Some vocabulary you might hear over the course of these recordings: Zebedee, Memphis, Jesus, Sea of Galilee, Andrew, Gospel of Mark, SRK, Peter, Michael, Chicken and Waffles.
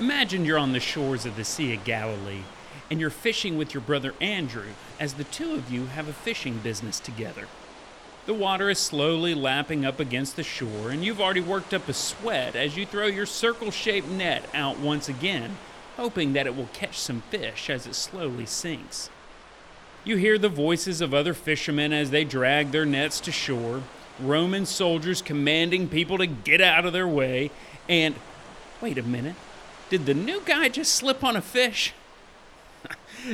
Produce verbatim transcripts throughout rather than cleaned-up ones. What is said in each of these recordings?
Imagine you're on the shores of the Sea of Galilee, and you're fishing with your brother Andrew, as the two of you have a fishing business together. The water is slowly lapping up against the shore, and you've already worked up a sweat as you throw your circle-shaped net out once again, hoping that it will catch some fish as it slowly sinks. You hear the voices of other fishermen as they drag their nets to shore, Roman soldiers commanding people to get out of their way, and, wait a minute, did the new guy just slip on a fish?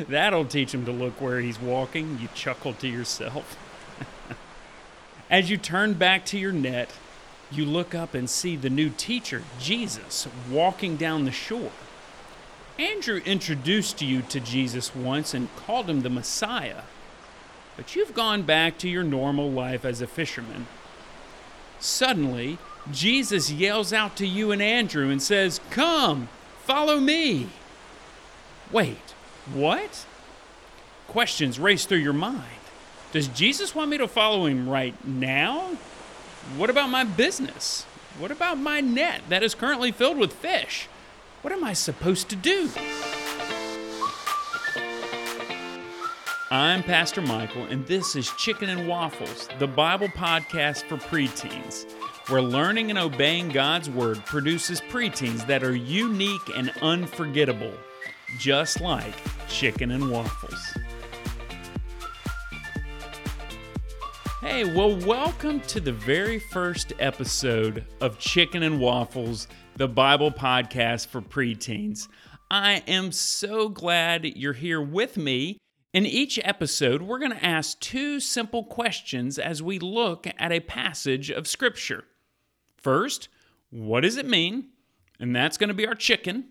That'll teach him to look where he's walking, you chuckle to yourself. As you turn back to your net, you look up and see the new teacher, Jesus, walking down the shore. Andrew introduced you to Jesus once and called him the Messiah, but you've gone back to your normal life as a fisherman. Suddenly, Jesus yells out to you and Andrew and says, "Come, follow me." Wait, what? Questions race through your mind. Does Jesus want me to follow him right now? What about my business? What about my net that is currently filled with fish? What am I supposed to do? I'm Pastor Michael, and this is Chicken and Waffles, the Bible podcast for preteens, where learning and obeying God's Word produces preteens that are unique and unforgettable, just like Chicken and Waffles. Hey, well, welcome to the very first episode of Chicken and Waffles, the Bible podcast for preteens. I am so glad you're here with me. In each episode, we're going to ask two simple questions as we look at a passage of Scripture. First, what does it mean? And that's going to be our chicken.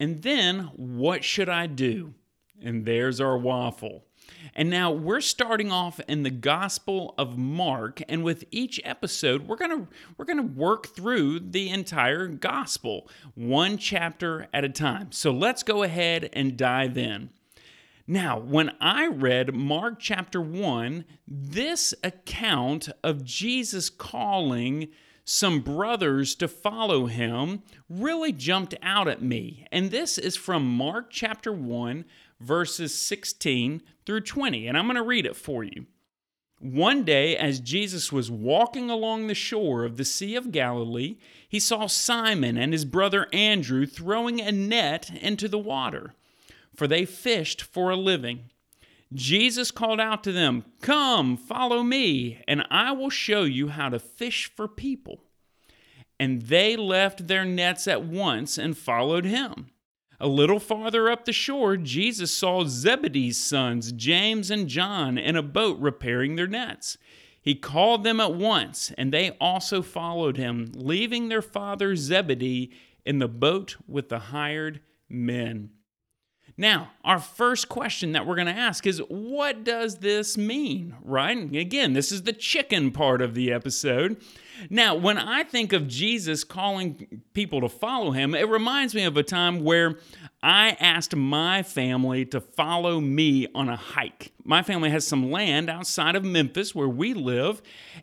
And then, what should I do? And there's our waffle. And now we're starting off in the Gospel of Mark, and with each episode, we're gonna we're gonna work through the entire Gospel, one chapter at a time. So let's go ahead and dive in. Now, when I read Mark chapter one, this account of Jesus calling some brothers to follow him really jumped out at me. And this is from Mark chapter one, verses sixteen through twenty, and I'm going to read it for you. One day, as Jesus was walking along the shore of the Sea of Galilee, he saw Simon and his brother Andrew throwing a net into the water, for they fished for a living. Jesus called out to them, "Come, follow me, and I will show you how to fish for people." And they left their nets at once and followed him. A little farther up the shore, Jesus saw Zebedee's sons, James and John, in a boat repairing their nets. He called them at once, and they also followed him, leaving their father Zebedee in the boat with the hired men. Now, our first question that we're going to ask is, what does this mean, right? And again, this is the chicken part of the episode. Now, when I think of Jesus calling people to follow him, it reminds me of a time where I asked my family to follow me on a hike. My family has some land outside of Memphis where we live,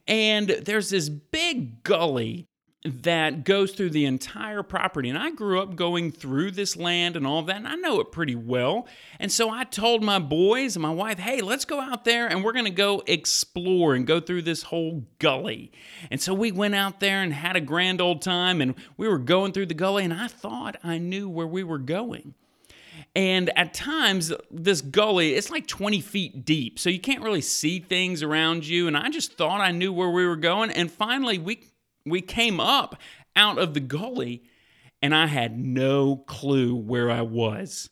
and there's this big gully that goes through the entire property. And I grew up going through this land and all of that, and I know it pretty well. And so I told my boys and my wife, hey, let's go out there and we're going to go explore and go through this whole gully. And so we went out there and had a grand old time, and we were going through the gully, and I thought I knew where we were going. And at times, this gully, it's like twenty feet deep, so you can't really see things around you. And I just thought I knew where we were going. And finally, we We came up out of the gully, and I had no clue where I was.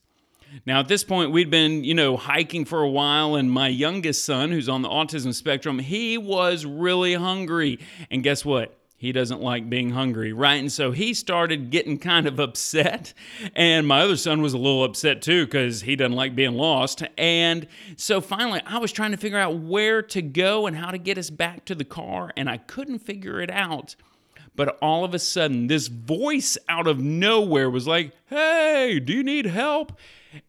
Now, at this point, we'd been, you know, hiking for a while, and my youngest son, who's on the autism spectrum, he was really hungry. And guess what? He doesn't like being hungry, right? And so he started getting kind of upset, and my other son was a little upset too because he doesn't like being lost. And so finally, I was trying to figure out where to go and how to get us back to the car, and I couldn't figure it out. But all of a sudden, this voice out of nowhere was like, "Hey, do you need help?"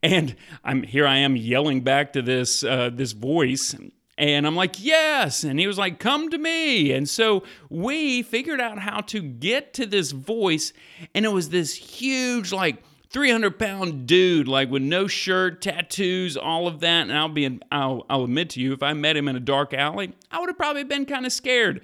And I'm here I am yelling back to this uh, this voice. And I'm like, yes. And he was like, come to me. And so we figured out how to get to this voice. And it was this huge, like, three hundred pound dude, like with no shirt, tattoos, all of that. And I'll be, in, I'll, I'll admit to you, if I met him in a dark alley, I would have probably been kind of scared.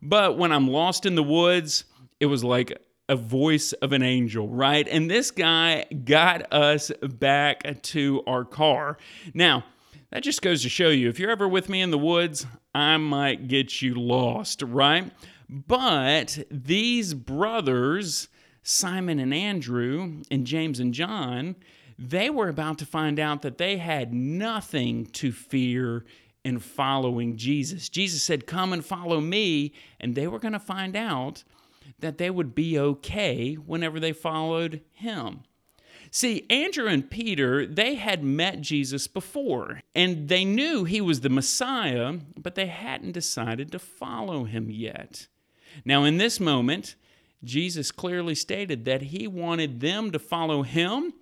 But when I'm lost in the woods, it was like a voice of an angel, right? And this guy got us back to our car. Now, that just goes to show you, if you're ever with me in the woods, I might get you lost, right? But these brothers, Simon and Andrew and James and John, they were about to find out that they had nothing to fear in following Jesus. Jesus said, come and follow me, and they were going to find out that they would be okay whenever they followed him. See, Andrew and Peter, they had met Jesus before, and they knew he was the Messiah, but they hadn't decided to follow him yet. Now, in this moment, Jesus clearly stated that he wanted them to follow him,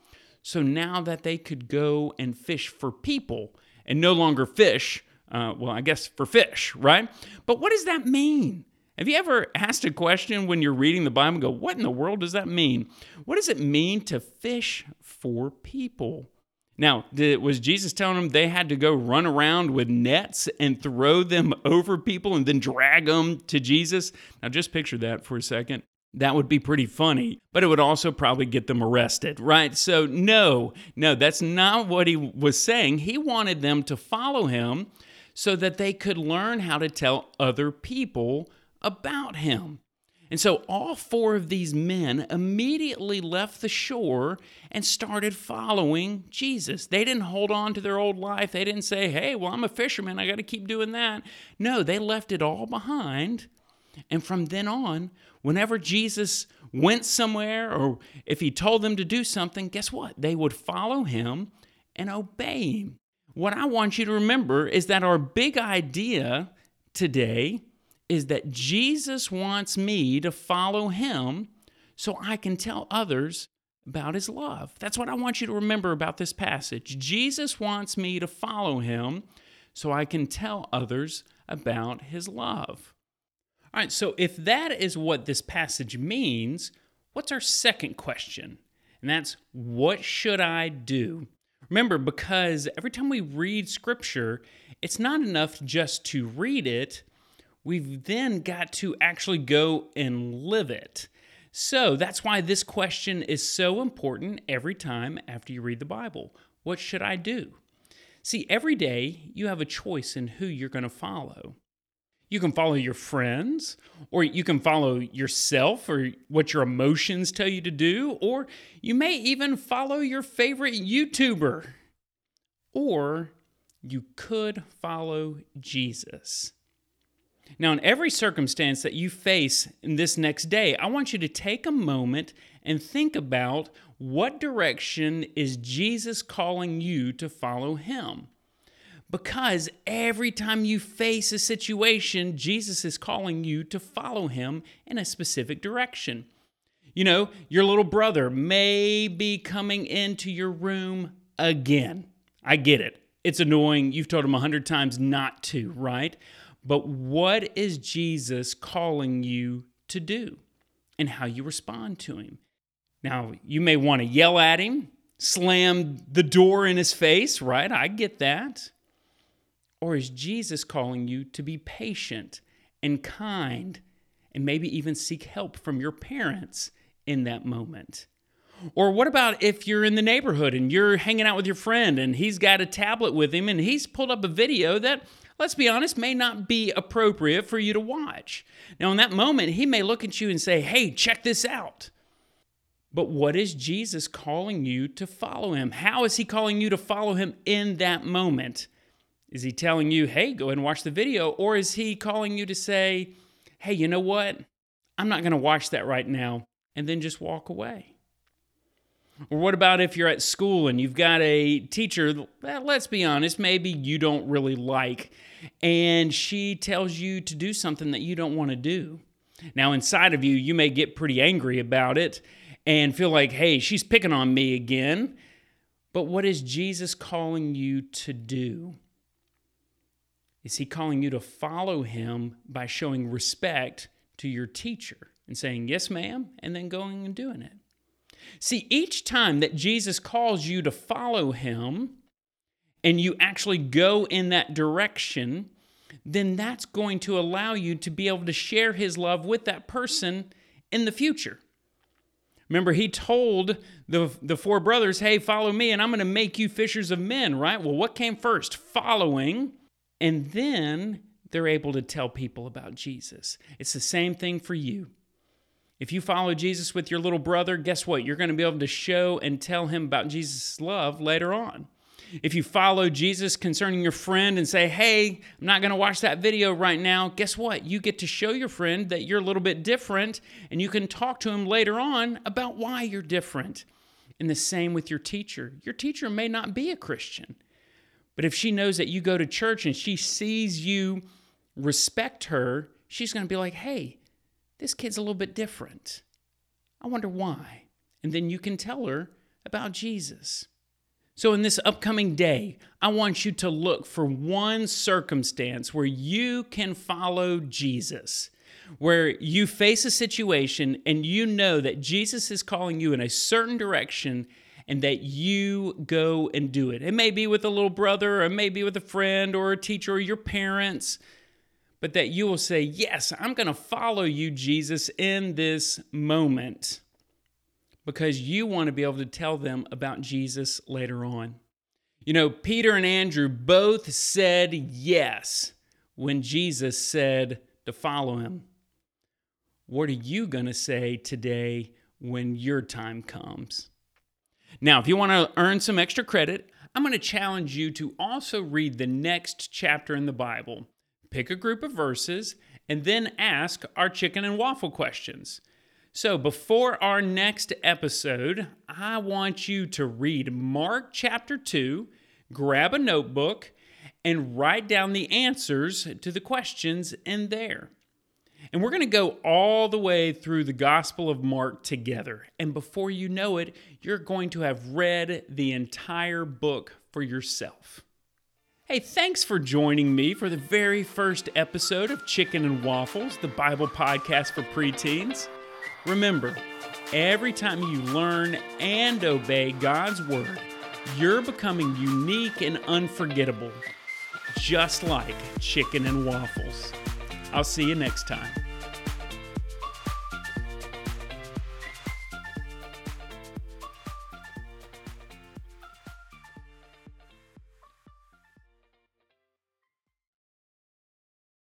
so now that they could go and fish for people and no longer fish, uh, well, I guess for fish, right? But what does that mean? Have you ever asked a question when you're reading the Bible and go, what in the world does that mean? What does it mean to fish for people? Now, was Jesus telling them they had to go run around with nets and throw them over people and then drag them to Jesus? Now, just picture that for a second. That would be pretty funny, but it would also probably get them arrested, right? So no, no, that's not what he was saying. He wanted them to follow him so that they could learn how to tell other people about him. And so all four of these men immediately left the shore and started following Jesus. They didn't hold on to their old life. They didn't say, hey, well, I'm a fisherman. I got to keep doing that. No, they left it all behind. And from then on, whenever Jesus went somewhere or if he told them to do something, guess what? They would follow him and obey him. What I want you to remember is that our big idea today is that Jesus wants me to follow him so I can tell others about his love. That's what I want you to remember about this passage. Jesus wants me to follow him so I can tell others about his love. All right, so if that is what this passage means, what's our second question? And that's, what should I do? Remember, because every time we read Scripture, it's not enough just to read it. We've then got to actually go and live it. So that's why this question is so important every time after you read the Bible. What should I do? See, every day you have a choice in who you're going to follow. You can follow your friends, or you can follow yourself or what your emotions tell you to do, or you may even follow your favorite YouTuber, or you could follow Jesus. Now, in every circumstance that you face in this next day, I want you to take a moment and think about what direction is Jesus calling you to follow him. Because every time you face a situation, Jesus is calling you to follow him in a specific direction. You know, your little brother may be coming into your room again. I get it. It's annoying. You've told him a hundred times not to, right? But what is Jesus calling you to do and how you respond to him? Now, you may want to yell at him, slam the door in his face, right? I get that. Or is Jesus calling you to be patient and kind and maybe even seek help from your parents in that moment? Or what about if you're in the neighborhood and you're hanging out with your friend and he's got a tablet with him and he's pulled up a video that, let's be honest, may not be appropriate for you to watch. Now, in that moment, he may look at you and say, hey, check this out. But what is Jesus calling you to follow him? How is he calling you to follow him in that moment? Is he telling you, hey, go ahead and watch the video? Or is he calling you to say, hey, you know what? I'm not going to watch that right now, and then just walk away. Or what about if you're at school and you've got a teacher that, let's be honest, maybe you don't really like, and she tells you to do something that you don't want to do. Now, inside of you, you may get pretty angry about it and feel like, hey, she's picking on me again. But what is Jesus calling you to do? Is he calling you to follow him by showing respect to your teacher and saying, yes, ma'am, and then going and doing it? See, each time that Jesus calls you to follow him and you actually go in that direction, then that's going to allow you to be able to share his love with that person in the future. Remember, he told the, the four brothers, hey, follow me, and I'm going to make you fishers of men, right? Well, what came first? Following. And then they're able to tell people about Jesus. It's the same thing for you. If you follow Jesus with your little brother, guess what? You're going to be able to show and tell him about Jesus' love later on. If you follow Jesus concerning your friend and say, hey, I'm not going to watch that video right now, guess what? You get to show your friend that you're a little bit different, and you can talk to him later on about why you're different. And the same with your teacher. Your teacher may not be a Christian, but if she knows that you go to church and she sees you respect her, she's going to be like, hey, this kid's a little bit different. I wonder why. And then you can tell her about Jesus. So in this upcoming day, I want you to look for one circumstance where you can follow Jesus, where you face a situation and you know that Jesus is calling you in a certain direction and that you go and do it. It may be with a little brother, or it may be with a friend or a teacher or your parents, but that you will say, yes, I'm going to follow you, Jesus, in this moment, because you want to be able to tell them about Jesus later on. You know, Peter and Andrew both said yes when Jesus said to follow him. What are you going to say today when your time comes? Now, if you want to earn some extra credit, I'm going to challenge you to also read the next chapter in the Bible. Pick a group of verses and then ask our chicken and waffle questions. So before our next episode, I want you to read Mark chapter two, grab a notebook, and write down the answers to the questions in there. And we're going to go all the way through the Gospel of Mark together. And before you know it, you're going to have read the entire book for yourself. Hey, thanks for joining me for the very first episode of Chicken and Waffles, the Bible podcast for preteens. Remember, every time you learn and obey God's Word, you're becoming unique and unforgettable, just like Chicken and Waffles. I'll see you next time.